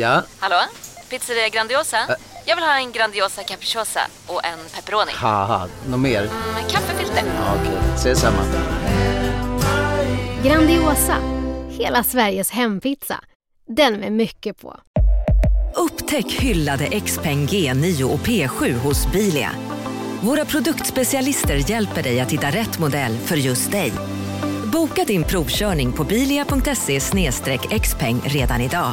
Ja? Hallå? Pizzeria Grandiosa? Jag vill ha en Grandiosa capricciosa och en pepperoni. Haha, något mer? Kaffefilter. Ja, okej, ses samma. Grandiosa, hela Sveriges hempizza. Den med mycket på. Upptäck hyllade Xpeng G9 och P7 hos Bilia. Våra produktspecialister hjälper dig att hitta rätt modell för just dig. Boka din provkörning på bilia.se/xpeng redan idag.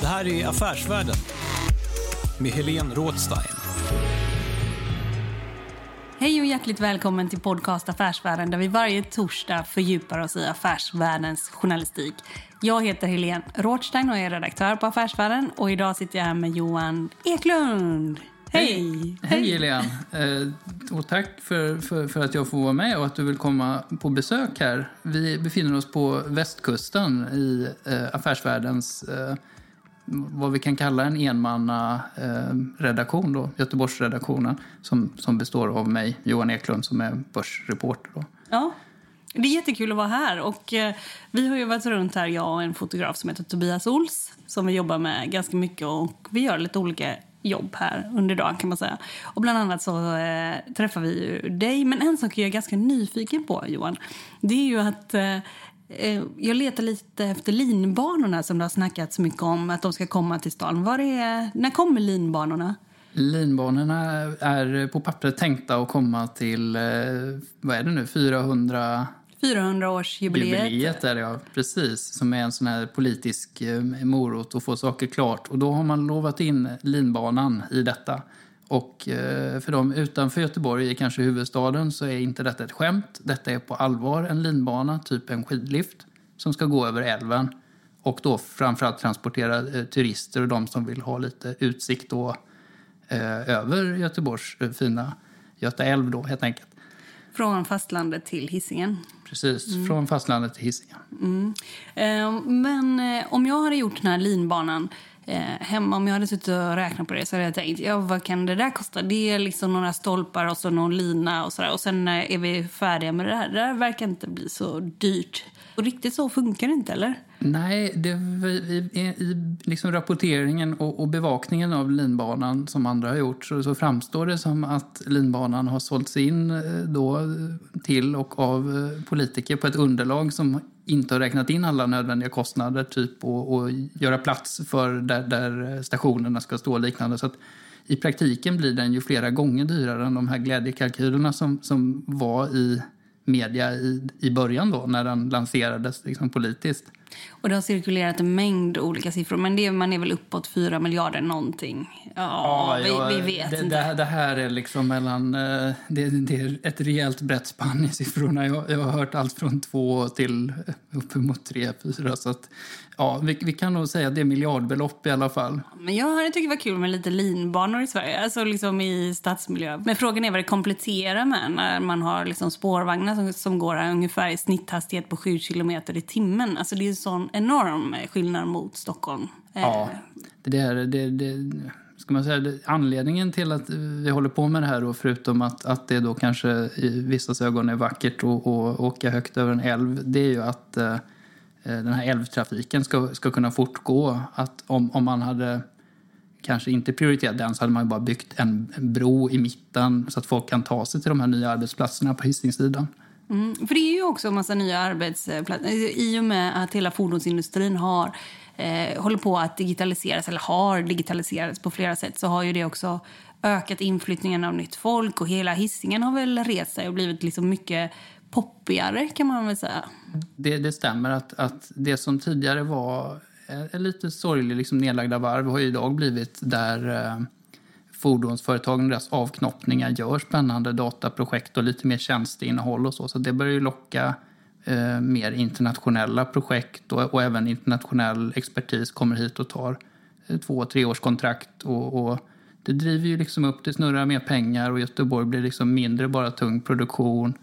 Det här är Affärsvärlden med Helene Rothstein. Hej och hjärtligt välkommen till podcast Affärsvärlden där vi varje torsdag fördjupar oss i affärsvärldens journalistik. Jag heter Helene Rothstein och är redaktör på Affärsvärlden och idag sitter jag här med Johan Eklund. Hej! Hej Helene och tack för att jag får vara med och att du vill komma på besök här. Vi befinner oss på västkusten i Affärsvärldens vad vi kan kalla en enmanna-redaktion då, Göteborgsredaktionen som består av mig, Johan Eklund som är börsreporter då. Ja, det är jättekul att vara här och vi har ju varit runt här, jag och en fotograf som heter Tobias Ols som vi jobbar med ganska mycket och vi gör lite olika jobb här under dagen kan man säga. Och bland annat så träffar vi ju dig, men en sak jag är ganska nyfiken på Johan, det är ju att jag letar lite efter linbanorna som du har snackat så mycket om att de ska komma till stan. När kommer linbanorna? Linbanorna är på pappret tänkta att komma till, vad är det nu, 400-årsjubileet är det, ja, precis, som är en sån här politisk morot att få saker klart. Och då har man lovat in linbanan i detta. Och för de utanför Göteborg, i kanske huvudstaden, så är inte detta ett skämt. Detta är på allvar en linbana, typ en skidlift, som ska gå över älven. Och då framförallt transportera turister och de som vill ha lite utsikt då, över Göteborgs fina Göta älv då, helt enkelt. Från fastlandet till Hisingen. Precis, från fastlandet till Hisingen. Mm. Men om jag hade gjort den här linbanan hemma, om jag hade suttit och räknat på det så hade jag tänkt, ja vad kan det där kosta? Det är liksom några stolpar och så någon lina och sådär. Och sen är vi färdiga med det här. Det där verkar inte bli så dyrt. Och riktigt så funkar det inte, eller? Nej, det i liksom rapporteringen och bevakningen av linbanan som andra har gjort så framstår det som att linbanan har sålts in då till och av politiker på ett underlag som inte har räknat in alla nödvändiga kostnader typ och göra plats för där stationerna ska stå och liknande. Så att i praktiken blir den ju flera gånger dyrare än de här glädjekalkylerna som var i media i början då när den lanserades liksom politiskt. Och det har cirkulerat en mängd olika siffror, men man är väl uppåt 4 miljarder någonting. Vi vet inte. Det här är liksom mellan det är ett rejält brett spann i siffrorna. Jag har hört allt från 2 till uppemot 3-4 så att vi kan nog säga att det är miljardbelopp i alla fall. Men jag tycker det var kul med lite linbanor i Sverige, alltså liksom i stadsmiljö. Men frågan är vad det kompletterar med när man har liksom spårvagnar som går ungefär i snitthastighet på 7 kilometer i timmen. Alltså det är en sån enorm skillnad mot Stockholm. Ja, det ska man säga, anledningen till att vi håller på med det här då, förutom att det då kanske i vissa ögon är vackert och åka högt över en älv, det är ju att den här älvtrafiken ska kunna fortgå. Att om man hade kanske inte prioriterat den så hade man bara byggt en bro i mitten så att folk kan ta sig till de här nya arbetsplatserna på Hisingssidan. För det är ju också en massa nya arbetsplatser i och med att hela fordonsindustrin håller på att digitaliseras eller har digitaliserats på flera sätt, så har ju det också ökat inflyttningen av nytt folk och hela Hisingen har väl rest sig och blivit liksom mycket poppigare kan man väl säga. Det stämmer att det som tidigare var en lite sorglig liksom nedlagda varv har ju idag blivit där fordonsföretagen och deras avknoppningar gör spännande dataprojekt och lite mer tjänsteinnehåll och så. Så det börjar ju locka mer internationella projekt och även internationell expertis kommer hit och tar 2-3-årskontrakt och det driver ju liksom upp, det snurrar mer pengar och Göteborg blir liksom mindre bara tung produktion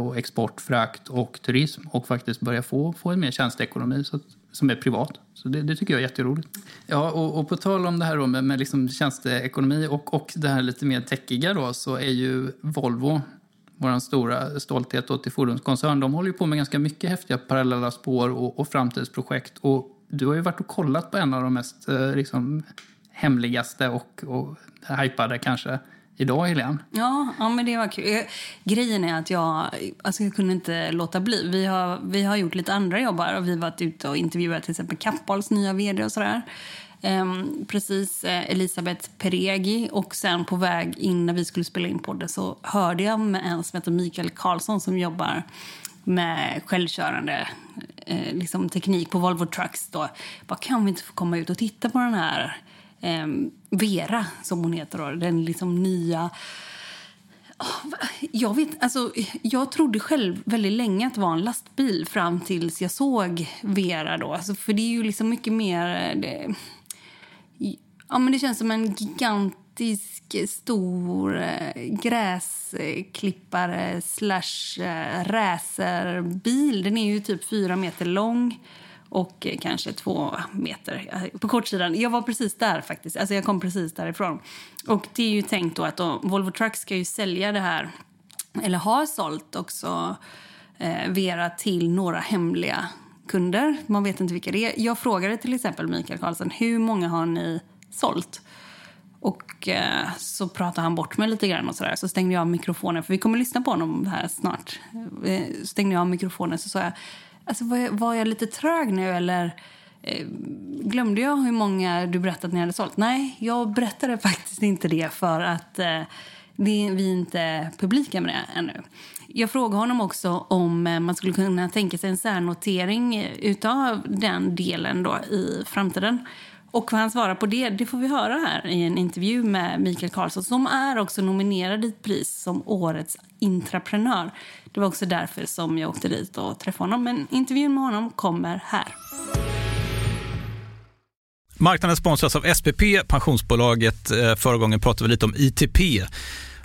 och exportfrakt och turism och faktiskt börja få en mer tjänsteekonomi så att, som är privat. Så det tycker jag är jätteroligt. Ja, och på tal om det här då med liksom tjänsteekonomi och det här lite mer techiga då, så är ju Volvo vår stora stolthet åt i fordonskoncern. De håller ju på med ganska mycket häftiga parallella spår och framtidsprojekt. Och du har ju varit och kollat på en av de mest liksom, hemligaste och hypade kanske idag, Helene. Ja, men det var kul. Grejen är att jag kunde inte låta bli. Vi har gjort lite andra jobbar och vi har varit ute och intervjuat till exempel Kappahls nya vd och sådär. Elisabeth Peregi, och sen på väg in när vi skulle spela in podden så hörde jag med en som heter Mikael Karlsson som jobbar med självkörande liksom teknik på Volvo Trucks då. Bara, kan vi inte få komma ut och titta på den här Vera som hon heter då, den liksom nya. Jag vet, alltså, jag trodde själv väldigt länge att det var en lastbil fram tills jag såg Vera då, alltså, för det är ju liksom mycket mer det... Ja, men det känns som en gigantisk, stor gräsklippare / racerbil. Den är ju typ 4 meter lång och kanske 2 meter på kortsidan. Jag var precis där faktiskt. Alltså jag kom precis därifrån. Och det är ju tänkt då att Volvo Trucks ska ju sälja det här, eller har sålt också Vera till några hemliga kunder. Man vet inte vilka det är. Jag frågade till exempel Mikael Karlsson, hur många har ni sålt? Och så pratade han bort mig lite grann och sådär. Så stängde jag av mikrofonen, för vi kommer lyssna på honom här snart. Stängde jag av mikrofonen så sa jag, alltså var jag lite trög nu eller glömde jag hur många du berättade att ni hade sålt? Nej, jag berättade faktiskt inte det för att vi är inte publika med det ännu. Jag frågade honom också om man skulle kunna tänka sig en särnotering utav den delen då i framtiden. Och vad han svarar på det får vi höra här i en intervju med Mikael Karlsson, som är också nominerad i ett pris som årets intraprenör. Det var också därför som jag åkte dit och träffade honom. Men intervjun med honom kommer här. Marknaden sponsras av SPP, pensionsbolaget. Förra gången pratade vi lite om ITP.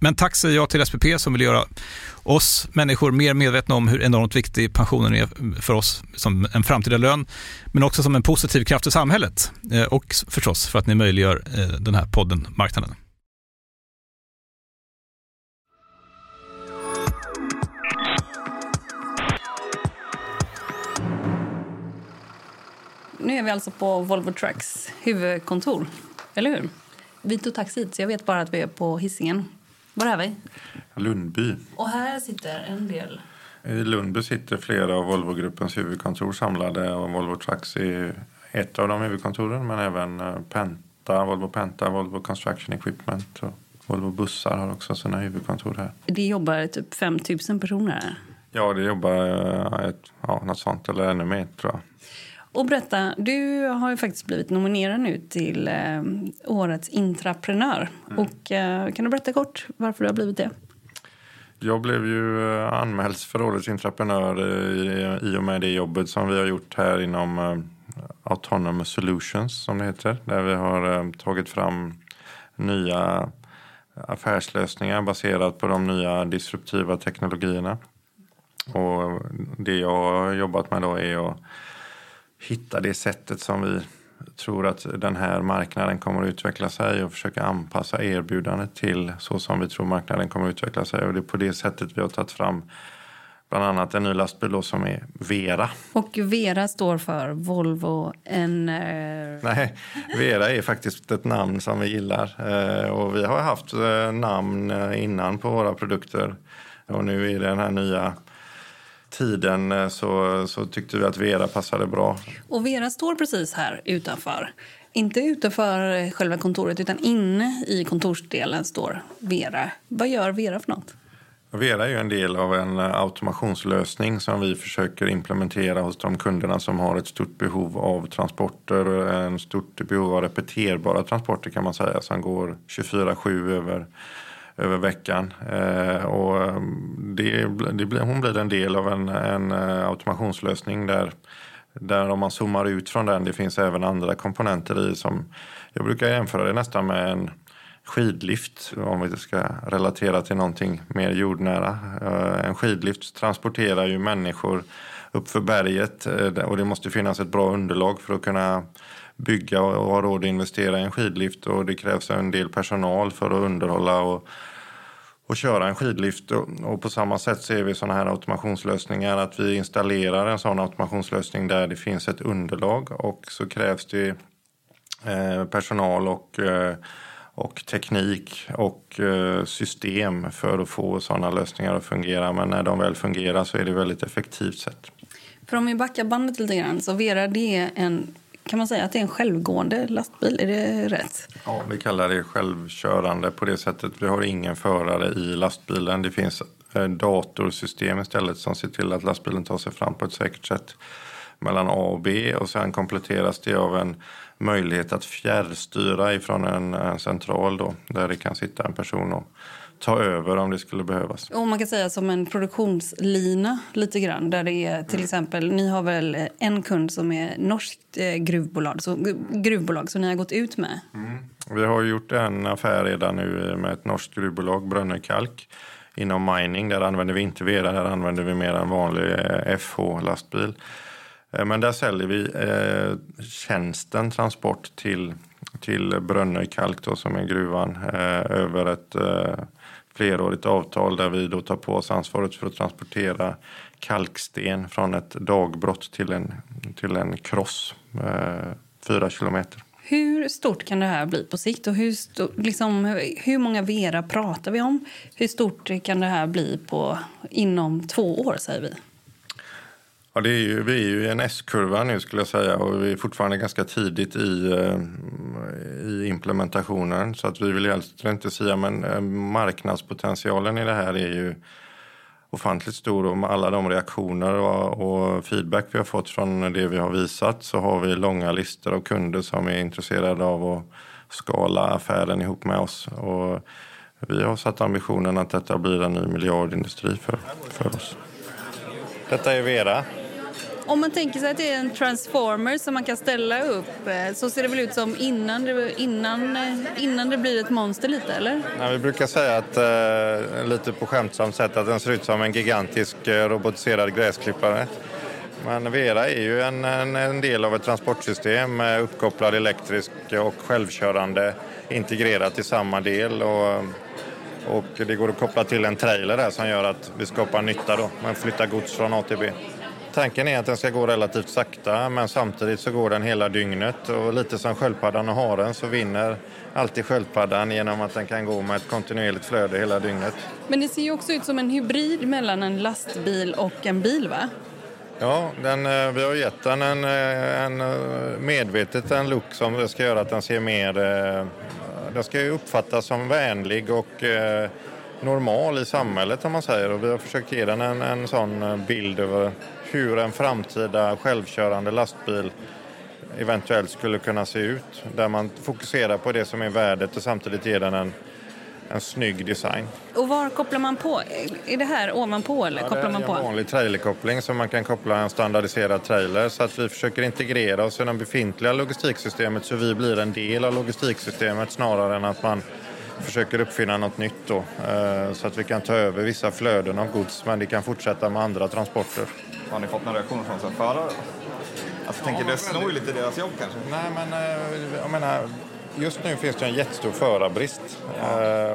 Men tack säger jag till SPP som vill göra oss människor mer medvetna om hur enormt viktig pensionen är för oss som en framtida lön, men också som en positiv kraft i samhället, och förstås för att ni möjliggör den här podden Marknaden. Nu är vi alltså på Volvo Trucks huvudkontor, eller hur? Vi tog taxi hit, så jag vet bara att vi är på Hisingen. Var är vi? Lundby. Och här sitter en del. I Lundby sitter flera av Volvo-gruppens huvudkontor samlade. Och Volvo Trucks är ett av de huvudkontoren, men även Volvo Penta, Volvo Construction Equipment och Volvo Bussar har också sina huvudkontor här. Det jobbar typ 5 000 personer här? Ja, det jobbar något sånt eller ännu mer, tror jag. Och berätta, du har ju faktiskt blivit nominerad nu till årets intraprenör. Mm. Och kan du berätta kort varför du har blivit det? Jag blev ju anmäld för årets intraprenör i och med det jobbet som vi har gjort här inom Autonomous Solutions, som det heter. Där vi har tagit fram nya affärslösningar baserat på de nya disruptiva teknologierna. Och det jag har jobbat med då är att hitta det sättet som vi tror att den här marknaden kommer att utveckla sig och försöka anpassa erbjudandet till så som vi tror marknaden kommer att utveckla sig. Och det är på det sättet vi har tagit fram bland annat en ny lastbil då, som är Vera. Och Vera står för Volvo Nej, Vera är faktiskt ett namn som vi gillar. Och vi har haft namn innan på våra produkter. Och nu är det den här nya tiden så tyckte vi att Vera passade bra. Och Vera står precis här utanför. Inte utanför själva kontoret utan inne i kontorsdelen står Vera. Vad gör Vera för något? Vera är ju en del av en automationslösning som vi försöker implementera hos de kunderna som har ett stort behov av transporter. En stort behov av repeterbara transporter kan man säga som går 24/7 över veckan. Och hon blir en del av en automationslösning där om man zoomar ut från den, det finns även andra komponenter i som jag brukar jämföra det nästan med en skidlift om vi ska relatera till någonting mer jordnära. En skidlift transporterar ju människor upp för berget och det måste finnas ett bra underlag för att kunna bygga och ha råd att investera i en skidlift och det krävs en del personal för att underhålla och köra en skidlift och på samma sätt ser vi sådana här automationslösningar att vi installerar en sån automationslösning där det finns ett underlag och så krävs det personal och teknik och system för att få sådana lösningar att fungera men när de väl fungerar så är det väldigt effektivt sätt. För om vi backar bandet lite grann så Vera det är kan man säga att det är en självgående lastbil? Är det rätt? Ja, vi kallar det självkörande på det sättet. Vi har ingen förare i lastbilen. Det finns datorsystem istället som ser till att lastbilen tar sig fram på ett säkert sätt mellan A och B. Och sen kompletteras det av en möjlighet att fjärrstyra ifrån en central då, där det kan sitta en person och ta över om det skulle behövas. Och man kan säga som en produktionslina lite grann där det är till exempel, ni har väl en kund som är norskt gruvbolag som ni har gått ut med? Mm. Vi har gjort en affär redan nu med ett norskt gruvbolag, Brønnøy Kalk. Inom mining, där använder vi inte Vera, där använder vi mer en vanlig FH-lastbil. Men där säljer vi tjänsten transport till Brønnøy Kalk då, som är gruvan över ett flerårigt avtal där vi då tar på oss ansvaret för att transportera kalksten från ett dagbrott till en kross 4 kilometer. Hur stort kan det här bli på sikt och hur många Vera pratar vi om? Hur stort kan det här bli inom 2 år säger vi? Ja, vi är ju i en S-kurva nu skulle jag säga och vi är fortfarande ganska tidigt i implementationen så att vi vill helst inte säga men marknadspotentialen i det här är ju ofantligt stor och med alla de reaktioner och feedback vi har fått från det vi har visat så har vi långa listor av kunder som är intresserade av att skala affären ihop med oss och vi har satt ambitionen att detta blir en ny miljardindustri för oss. Detta är Vera. Om man tänker sig att det är en transformer som man kan ställa upp så ser det väl ut som innan det blir ett monster lite, eller? Ja, vi brukar säga att lite på skämtsamt sätt att den ser ut som en gigantisk robotiserad gräsklippare. Men Vera är ju en del av ett transportsystem uppkopplad elektrisk och självkörande integrerat i samma del och det går att koppla till en trailer där som gör att vi skapar nytta då. Man flyttar gods från A till B. Tanken är att den ska gå relativt sakta, men samtidigt så går den hela dygnet. Och lite som sköldpaddan och haren så vinner alltid sköldpaddan genom att den kan gå med ett kontinuerligt flöde hela dygnet. Men det ser ju också ut som en hybrid mellan en lastbil och en bil, va? Ja, vi har gett den en look som ska göra att den ser mer... Den ska ju uppfattas som vänlig och normal i samhället, om man säger. Och vi har försökt ge den en sån bild över hur en framtida självkörande lastbil eventuellt skulle kunna se ut. Där man fokuserar på det som är värdet och samtidigt ger den en snygg design. Och var kopplar man på? Är det här ovanpå eller kopplar man på? Det är en vanlig trailerkoppling som man kan koppla en standardiserad trailer. Så att vi försöker integrera oss i det befintliga logistiksystemet så vi blir en del av logistiksystemet snarare än att man försöker uppfinna något nytt då. Så att vi kan ta över vissa flöden av gods men det kan fortsätta med andra transporter. Har ni fått några reaktioner från sig förare? Alltså tänker det snor lite deras jobb kanske? Nej men jag menar... Just nu finns det en jättestor förarbrist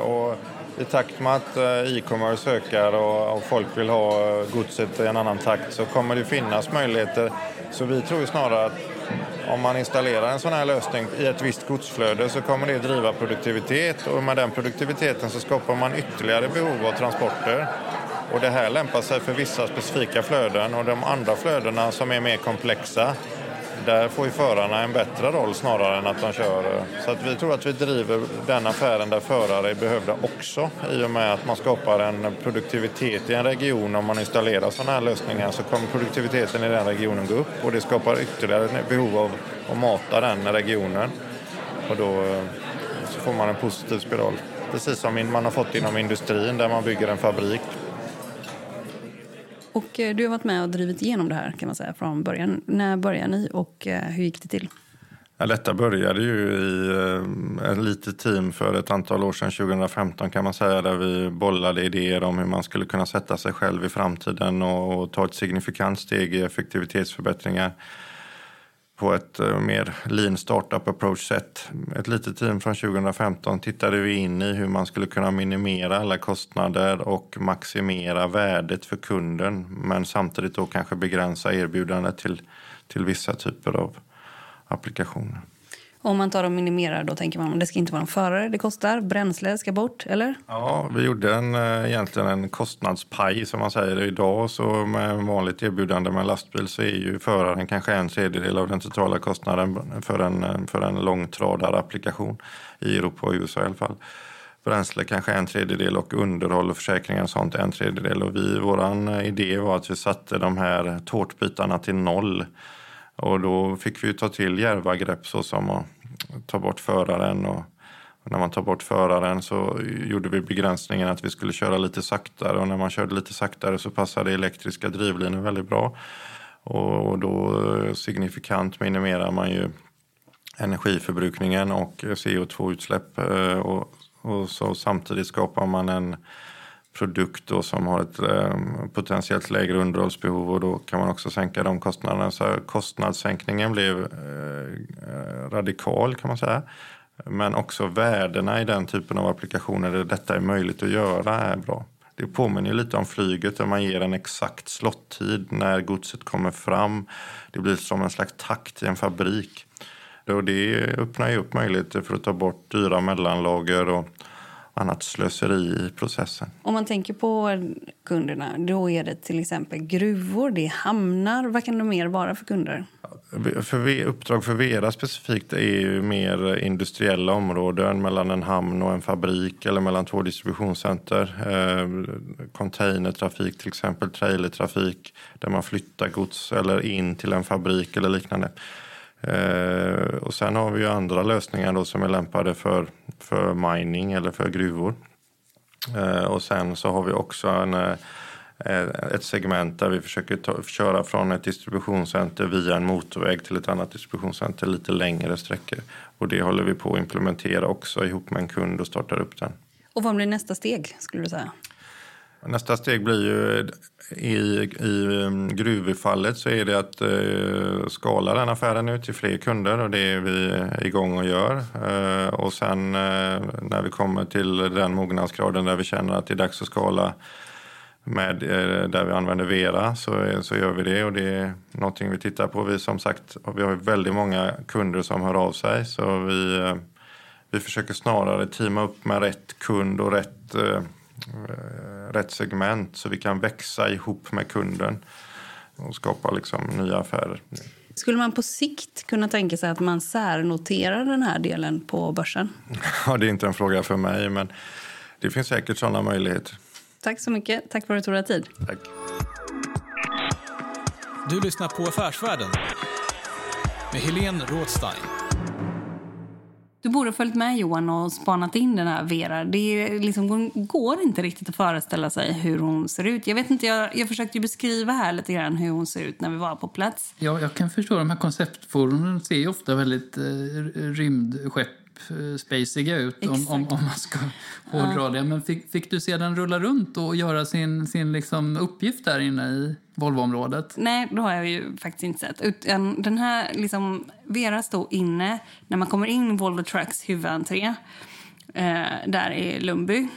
och i takt med att e-commerce ökar och folk vill ha godset i en annan takt så kommer det finnas möjligheter. Så vi tror ju snarare att om man installerar en sån här lösning i ett visst godsflöde så kommer det driva produktivitet och med den produktiviteten så skapar man ytterligare behov av transporter. Och det här lämpar sig för vissa specifika flöden och de andra flödena som är mer komplexa. Där får ju förarna en bättre roll snarare än att de kör. Så att vi tror att vi driver den affären där förare är behövda också. I och med att man skapar en produktivitet i en region. Om man installerar sådana här lösningar så kommer produktiviteten i den regionen gå upp. Och det skapar ytterligare behov av att mata den regionen. Och då så får man en positiv spiral. Precis som man har fått inom industrin där man bygger en fabrik. Och du har varit med och drivit igenom det här kan man säga från början. När började ni och hur gick det till? Ja, detta började ju i ett litet team för ett antal år sedan, 2015 kan man säga. Där vi bollade idéer om hur man skulle kunna sätta sig själv i framtiden och ta ett signifikant steg i effektivitetsförbättringar. På ett mer lean startup approach-sätt. Ett litet team från 2015 tittade vi in i hur man skulle kunna minimera alla kostnader och maximera värdet för kunden. Men samtidigt då kanske begränsa erbjudandet till vissa typer av applikationer. Om man tar och minimerar då tänker man att det ska inte vara en förare det kostar, bränsle ska bort, eller? Ja, vi gjorde egentligen en kostnadspaj som man säger idag. Så med vanligt erbjudande med lastbil så är ju föraren kanske 1/3 av den totala kostnaden för en långtradarapplikation i Europa och USA i alla fall. Bränsle kanske 1/3 och underhåll och försäkringar och sånt 1/3. Och våran idé var att vi satte de här tårtbitarna till 0. Och då fick vi ju ta till djärva grepp såsom att ta bort föraren. Och när man tar bort föraren så gjorde vi begränsningen att vi skulle köra lite saktare. Och när man körde lite saktare så passade elektriska drivlinor väldigt bra. Och då signifikant minimerar man ju energiförbrukningen och CO2-utsläpp. Och så samtidigt skapar man en produkt då som har ett potentiellt lägre underhållsbehov och då kan man också sänka de kostnaderna. Så kostnadssänkningen blev radikal kan man säga. Men också värdena i den typen av applikationer där detta är möjligt att göra är bra. Det påminner ju lite om flyget där man ger en exakt slottid när godset kommer fram. Det blir som en slags takt i en fabrik. Och det öppnar ju upp möjligheter för att ta bort dyra mellanlager och annat slöseri i processen. Om man tänker på kunderna, då är det till exempel gruvor, det är hamnar. Vad kan det mer vara för kunder? Uppdrag för Vera specifikt är ju mer industriella områden mellan en hamn och en fabrik eller mellan två distributionscenter. Containertrafik till exempel, trailertrafik där man flyttar gods eller in till en fabrik eller liknande. Och sen har vi ju andra lösningar då som är lämpade för mining eller för gruvor. Och sen så har vi också ett segment där vi försöker köra från ett distributionscenter via en motorväg till ett annat distributionscenter lite längre sträckor. Och det håller vi på att implementera också ihop med en kund och startar upp den. Och vad blir nästa steg skulle du säga? Nästa steg blir ju i gruvfallet så är det att skala den affären ut till fler kunder och det är vi igång och gör. Och sen när vi kommer till den mognadsgraden där vi känner att det är dags att skala med, där vi använder Vera så gör vi det, och det är någonting vi tittar på. Vi, som sagt, vi har väldigt många kunder som hör av sig, så vi försöker snarare teama upp med rätt kund och rätt segment, så vi kan växa ihop med kunden och skapa liksom nya affärer. Skulle man på sikt kunna tänka sig att man särnoterar den här delen på börsen? Ja, det är inte en fråga för mig, men det finns säkert sådana möjligheter. Tack så mycket. Tack för att du tog dig tid. Tack. Du lyssnar på Affärsvärlden med Helene Rothstein. Du borde ha följt med Johan och spanat in den här Vera. Det liksom går inte riktigt att föreställa sig hur hon ser ut. Jag vet inte, jag försökte ju beskriva här lite grann hur hon ser ut när vi var på plats. Ja, jag kan förstå, de här konceptforumen ser ju ofta väldigt rymdskepp-spaciga ut om man ska hårdra det. Men fick du se den rulla runt och göra sin liksom uppgift där inne i Volvoområdet? Nej, då har jag ju faktiskt inte sett. Utan den här liksom, Vera stod inne när man kommer in i Volvo Trucks huvudentré där i Lundby.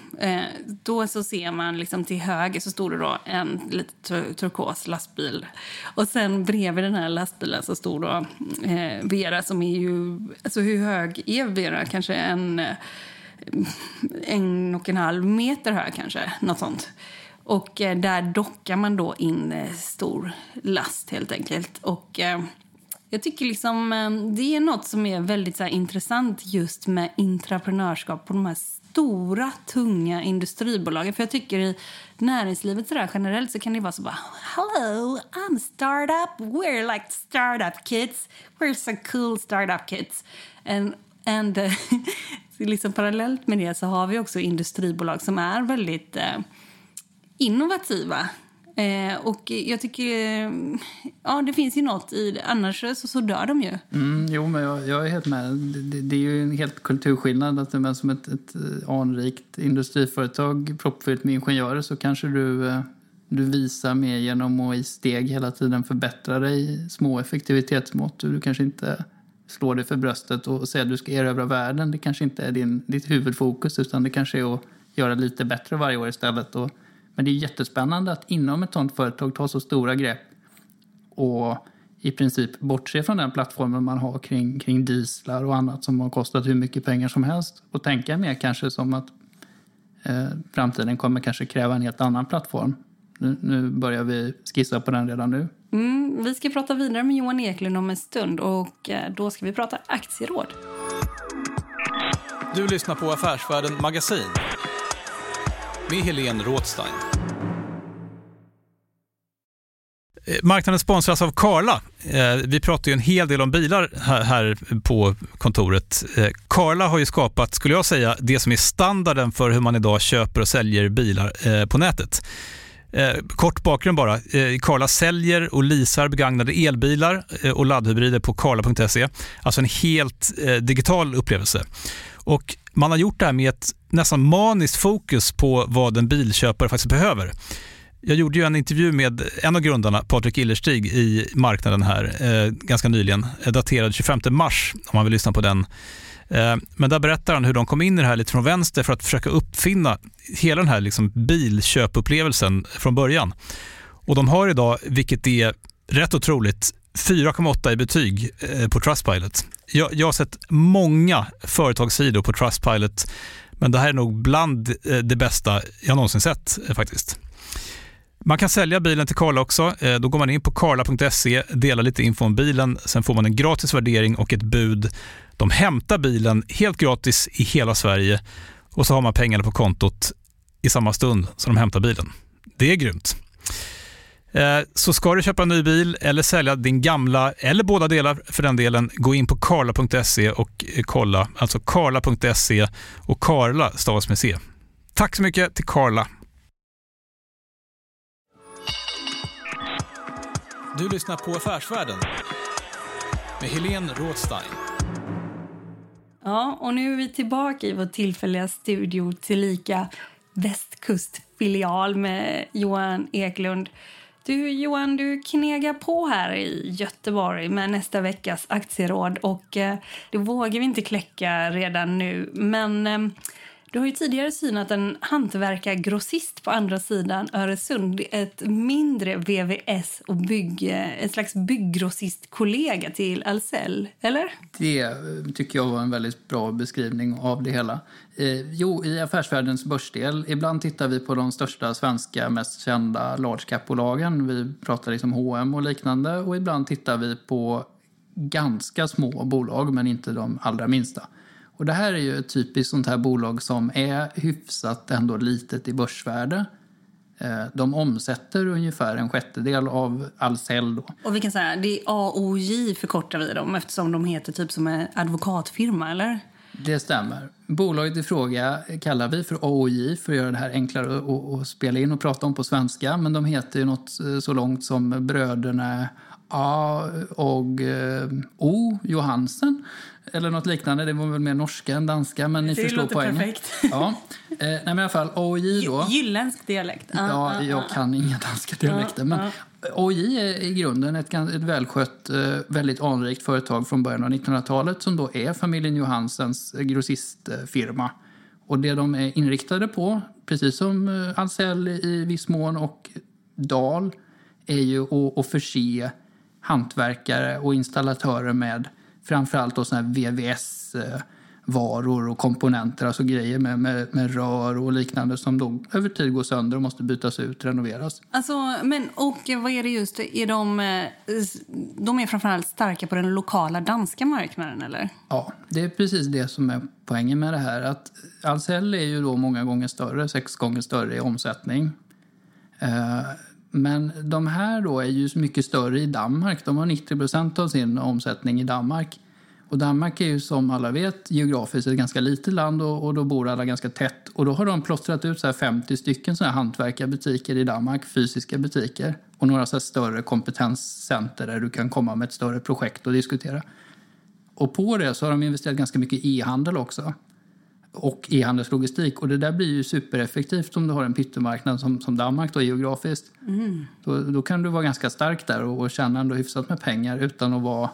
Då så ser man liksom till höger så stod det då en lite turkos lastbil. Och sen bredvid den här lastbilen så stod då Vera, som är ju, alltså hur hög är Vera? Kanske en och en halv meter hög kanske, något sånt. Och där dockar man då in stor last helt enkelt. Och jag tycker liksom det är något som är väldigt så här intressant just med intraprenörskap på de här stora, tunga industribolagen. För jag tycker i näringslivet så där generellt så kan det vara så bara hello, I'm startup, we're like startup kids, we're so cool startup kids. And liksom parallellt med det så har vi också industribolag som är väldigt innovativa. Och jag tycker ja, det finns ju något i det. Annars så dör de ju. Jo, men jag är helt med. Det är ju en helt kulturskillnad att men som ett anrikt industriföretag proppfyllt med ingenjörer, så kanske du visar mer genom att i steg hela tiden förbättra dig, små effektivitetsmått. Du kanske inte slår dig för bröstet och säger att du ska erövra världen. Det kanske inte är ditt huvudfokus, utan det kanske är att göra lite bättre varje år istället. Men det är jättespännande att inom ett sånt företag ta så stora grepp och i princip bortse från den plattformen man har kring dieslar och annat som har kostat hur mycket pengar som helst, och tänka mer kanske som att framtiden kommer kanske kräva en helt annan plattform. Nu börjar vi skissa på den redan nu. Vi ska prata vidare med Johan Eklund om en stund, och då ska vi prata aktieråd. Du lyssnar på Affärsvärlden Magasin med Helene Rothstein. Marknaden sponsras av Carla. Vi pratar ju en hel del om bilar här på kontoret. Carla har ju skapat, skulle jag säga, det som är standarden för hur man idag köper och säljer bilar på nätet. Kort bakgrund bara. Carla säljer och leasar begagnade elbilar och laddhybrider på carla.se. Alltså en helt digital upplevelse. Och man har gjort det här med ett nästan maniskt fokus på vad en bilköpare faktiskt behöver. Jag gjorde ju en intervju med en av grundarna, Patrik Illerstig, i marknaden här ganska nyligen. Daterad 25 mars, om man vill lyssna på den. Men där berättar han hur de kom in i det här lite från vänster för att försöka uppfinna hela den här liksom bilköpupplevelsen från början. Och de har idag, vilket är rätt otroligt, 4,8 i betyg på Trustpilot. Jag har sett många företagssidor på Trustpilot, men det här är nog bland det bästa jag någonsin sett faktiskt. Man kan sälja bilen till Carla också. Då går man in på carla.se, delar lite info om bilen, sen får man en gratis värdering och ett bud. De hämtar bilen helt gratis i hela Sverige, och så har man pengarna på kontot i samma stund som de hämtar bilen. Det är grymt. Så ska du köpa en ny bil eller sälja din gamla, eller båda delar för den delen, gå in på carla.se och kolla. Alltså carla.se, och Carla stavas med C. Tack så mycket till Carla. Du lyssnar på Affärsvärlden med Helene Rothstein. Ja, och nu är vi tillbaka i vår tillfälliga studio, tillika västkustfilial, med Johan Eklund. Du Johan, du knegar på här i Göteborg med nästa veckas aktieråd, och det vågar vi inte kläcka redan nu. Men Du har ju tidigare synat en hantverkargrossist på andra sidan Öresund, ett mindre VVS och en slags bygggrossistkollega till Ahlsell, eller? Det tycker jag var en väldigt bra beskrivning av det hela. Jo, i Affärsvärldens börsdel, ibland tittar vi på de största svenska, mest kända large cap-bolagen. Vi pratar liksom H&M och liknande, och ibland tittar vi på ganska små bolag men inte de allra minsta. Och det här är ju ett typiskt sånt här bolag som är hyfsat ändå litet i börsvärde. De omsätter ungefär 1/6 av Ahlsell då. Och vi kan säga, det är AOJ förkortar vi dem eftersom de heter typ som en advokatfirma, eller? Det stämmer. Bolaget i fråga kallar vi för AOJ för att göra det här enklare att spela in och prata om på svenska. Men de heter ju något så långt som bröderna A och O Johansen eller något liknande. Det var väl mer norska än danska, men ni det förstår poängen. Perfekt. Ja. Nej, men i alla fall AOJ då. Jylländsk dialekt. Ja, jag kan inga danska dialekter, men AOJ är i grunden ett välskött, väldigt anrikt företag från början av 1900-talet som då är familjen Johansens grossistfirma. Och det de är inriktade på, precis som Ahlsell i viss mån och Dahl, är ju att förse hantverkare och installatörer med framförallt såna här VVS-varor och komponenter, alltså grejer med rör och liknande som då över tid går sönder och måste bytas ut, renoveras. Alltså, men och vad är det just, är de är framförallt starka på den lokala danska marknaden, eller? Ja, det är precis det som är poängen med det här, att Ahlsell är ju då många gånger större, 6 gånger större i omsättning. Men de här då är ju mycket större i Danmark. De har 90% av sin omsättning i Danmark. Och Danmark är ju som alla vet geografiskt ett ganska litet land och då bor alla ganska tätt. Och då har de plåstrat ut så här 50 stycken så här hantverkarbutiker i Danmark, fysiska butiker. Och några så här större kompetenscenter där du kan komma med ett större projekt och diskutera. Och på det så har de investerat ganska mycket i e-handel också. Och e-handelslogistik. Och det där blir ju supereffektivt om du har en pyttemarknad som Danmark då geografiskt. Mm. Då kan du vara ganska stark där och tjäna ändå hyfsat med pengar utan att vara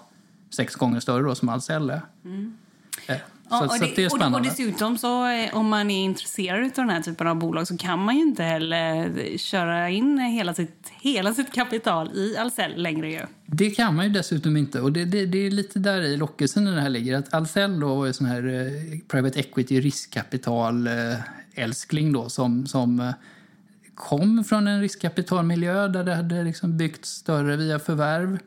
6 gånger större då som Ahlsell är. Mm. Så det är spännande. Och dessutom så om man är intresserad av den här typen av bolag så kan man ju inte heller köra in hela sitt kapital i Ahlsell längre ju. Det kan man ju dessutom inte, och det är lite där i lockelsen när det här ligger, att Ahlsell då var ju sån här private equity riskkapital älskling då som kom från en riskkapitalmiljö där det hade liksom byggts större via förvärv.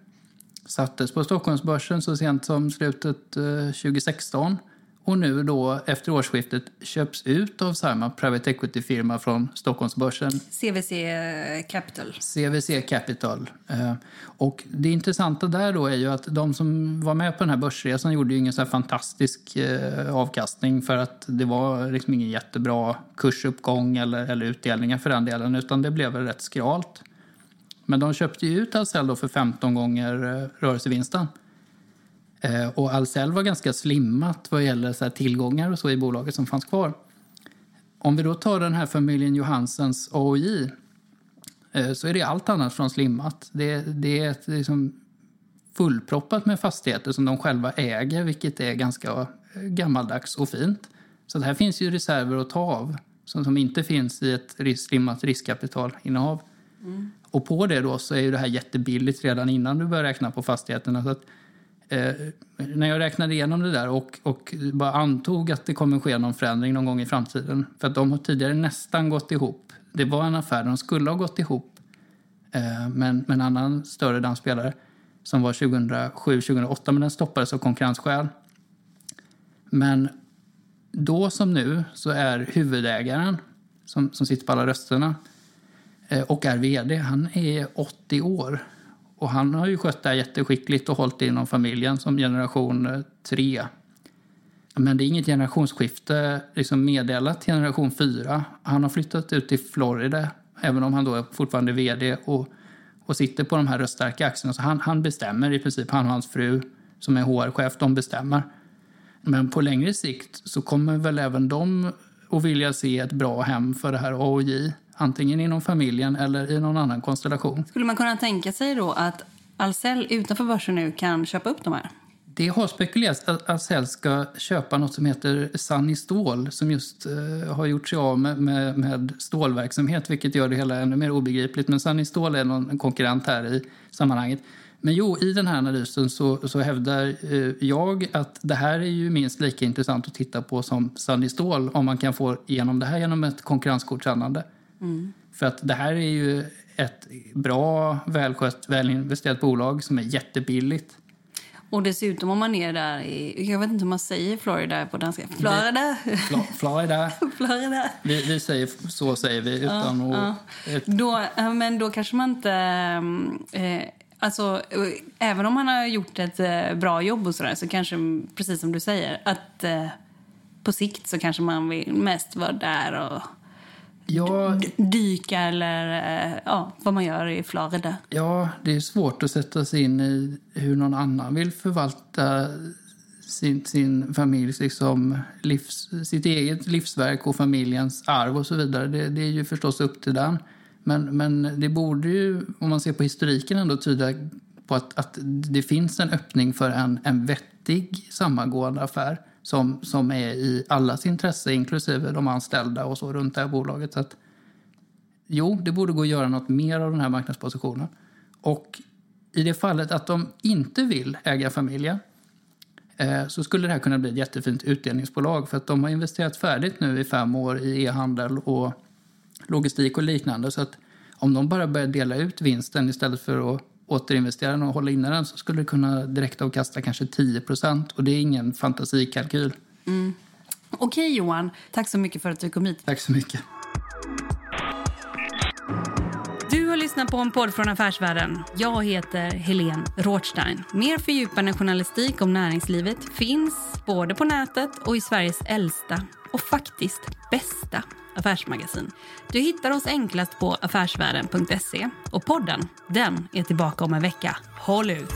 Sattes på Stockholmsbörsen så sent som slutet 2016 och nu då efter årsskiftet köps ut av samma private equity-firma från Stockholmsbörsen. CVC Capital. CVC Capital. Och det intressanta där då är ju att de som var med på den här börsresan gjorde ju ingen så här fantastisk avkastning för att det var liksom ingen jättebra kursuppgång eller utdelningar för den delen, utan det blev rätt skralt. Men de köpte ju ut Ahlsell då för 15 gånger rörelsevinsten. Och Ahlsell var ganska slimmat vad gäller så här tillgångar och så i bolaget som fanns kvar. Om vi då tar den här familjen Johansens AOJ så är det allt annat från slimmat. Det är ett liksom fullproppat med fastigheter som de själva äger, vilket är ganska gammaldags och fint. Så det här finns ju reserver att ta av som inte finns i ett slimmat riskkapitalinnehav. Mm. Och på det då så är ju det här jättebilligt redan innan du börjar räkna på fastigheterna. Så att, när jag räknade igenom det där och bara antog att det kommer ske någon förändring någon gång i framtiden. För att de har tidigare nästan gått ihop. Det var en affär de skulle ha gått ihop med en annan större dansspelare som var 2007-2008. Men den stoppades av konkurrensskäl. Men då som nu så är huvudägaren som sitter på alla rösterna och är vd, han är 80 år. Och han har ju skött det här jätteskickligt och hållit inom familjen som generation 3. Men det är inget generationsskifte liksom meddelat generation 4. Han har flyttat ut till Florida, även om han då är fortfarande vd och sitter på de här röststarka aktierna. Så han bestämmer i princip, han och hans fru som är HR-chef, de bestämmer. Men på längre sikt så kommer väl även de att vilja se ett bra hem för det här AOJ. Antingen inom familjen eller i någon annan konstellation. Skulle man kunna tänka sig då att Ahlsell utanför börsen nu kan köpa upp de här? Det har spekulerats att Ahlsell ska köpa något som heter Sunny Stål, som just har gjort sig av med stålverksamhet, vilket gör det hela ännu mer obegripligt. Men Sunny Stål är någon konkurrent här i sammanhanget. Men jo, i den här analysen så hävdar jag att det här är ju minst lika intressant att titta på som Sunny Stål, om man kan få igenom det här genom ett konkurrensgodkännande. Mm. För att det här är ju ett bra, välskött, välinvesterat bolag som är jättebilligt. Och dessutom om man är där i, jag vet inte hur man säger Florida på danska. Florida. Vi säger, så säger vi utan Då kanske man inte... Alltså, även om man har gjort ett bra jobb och sådär, så kanske, precis som du säger, att på sikt så kanske man vill mest vara där och dyka eller vad man gör i Florida. Ja, det är svårt att sätta sig in i hur någon annan vill förvalta sin familjs liksom sitt eget livsverk och familjens arv och så vidare. Det är ju förstås upp till den. Men det borde ju, om man ser på historiken, ändå tyda på att det finns en öppning för en vettig sammanhållande affär som är i allas intresse, inklusive de anställda och så runt det här bolaget. Så att, jo, det borde gå att göra något mer av den här marknadspositionen. Och i det fallet att de inte vill äga familjen, så skulle det här kunna bli ett jättefint utdelningsbolag, för att de har investerat färdigt nu i 5 år i e-handel och logistik och liknande, så att om de bara börjar dela ut vinsten istället för att återinvestera den och hålla inne den, så skulle det kunna direkt avkasta kanske 10%, och det är ingen fantasikalkyl. Mm. Okej, Johan, tack så mycket för att du kom hit. Tack så mycket. Du har lyssnat på en podd från Affärsvärlden. Jag heter Helene Rothstein. Mer fördjupande journalistik om näringslivet finns både på nätet och i Sveriges äldsta och faktiskt bästa affärsmagasin. Du hittar oss enklast på affärsvärlden.se, och podden, den är tillbaka om en vecka. Håll ut!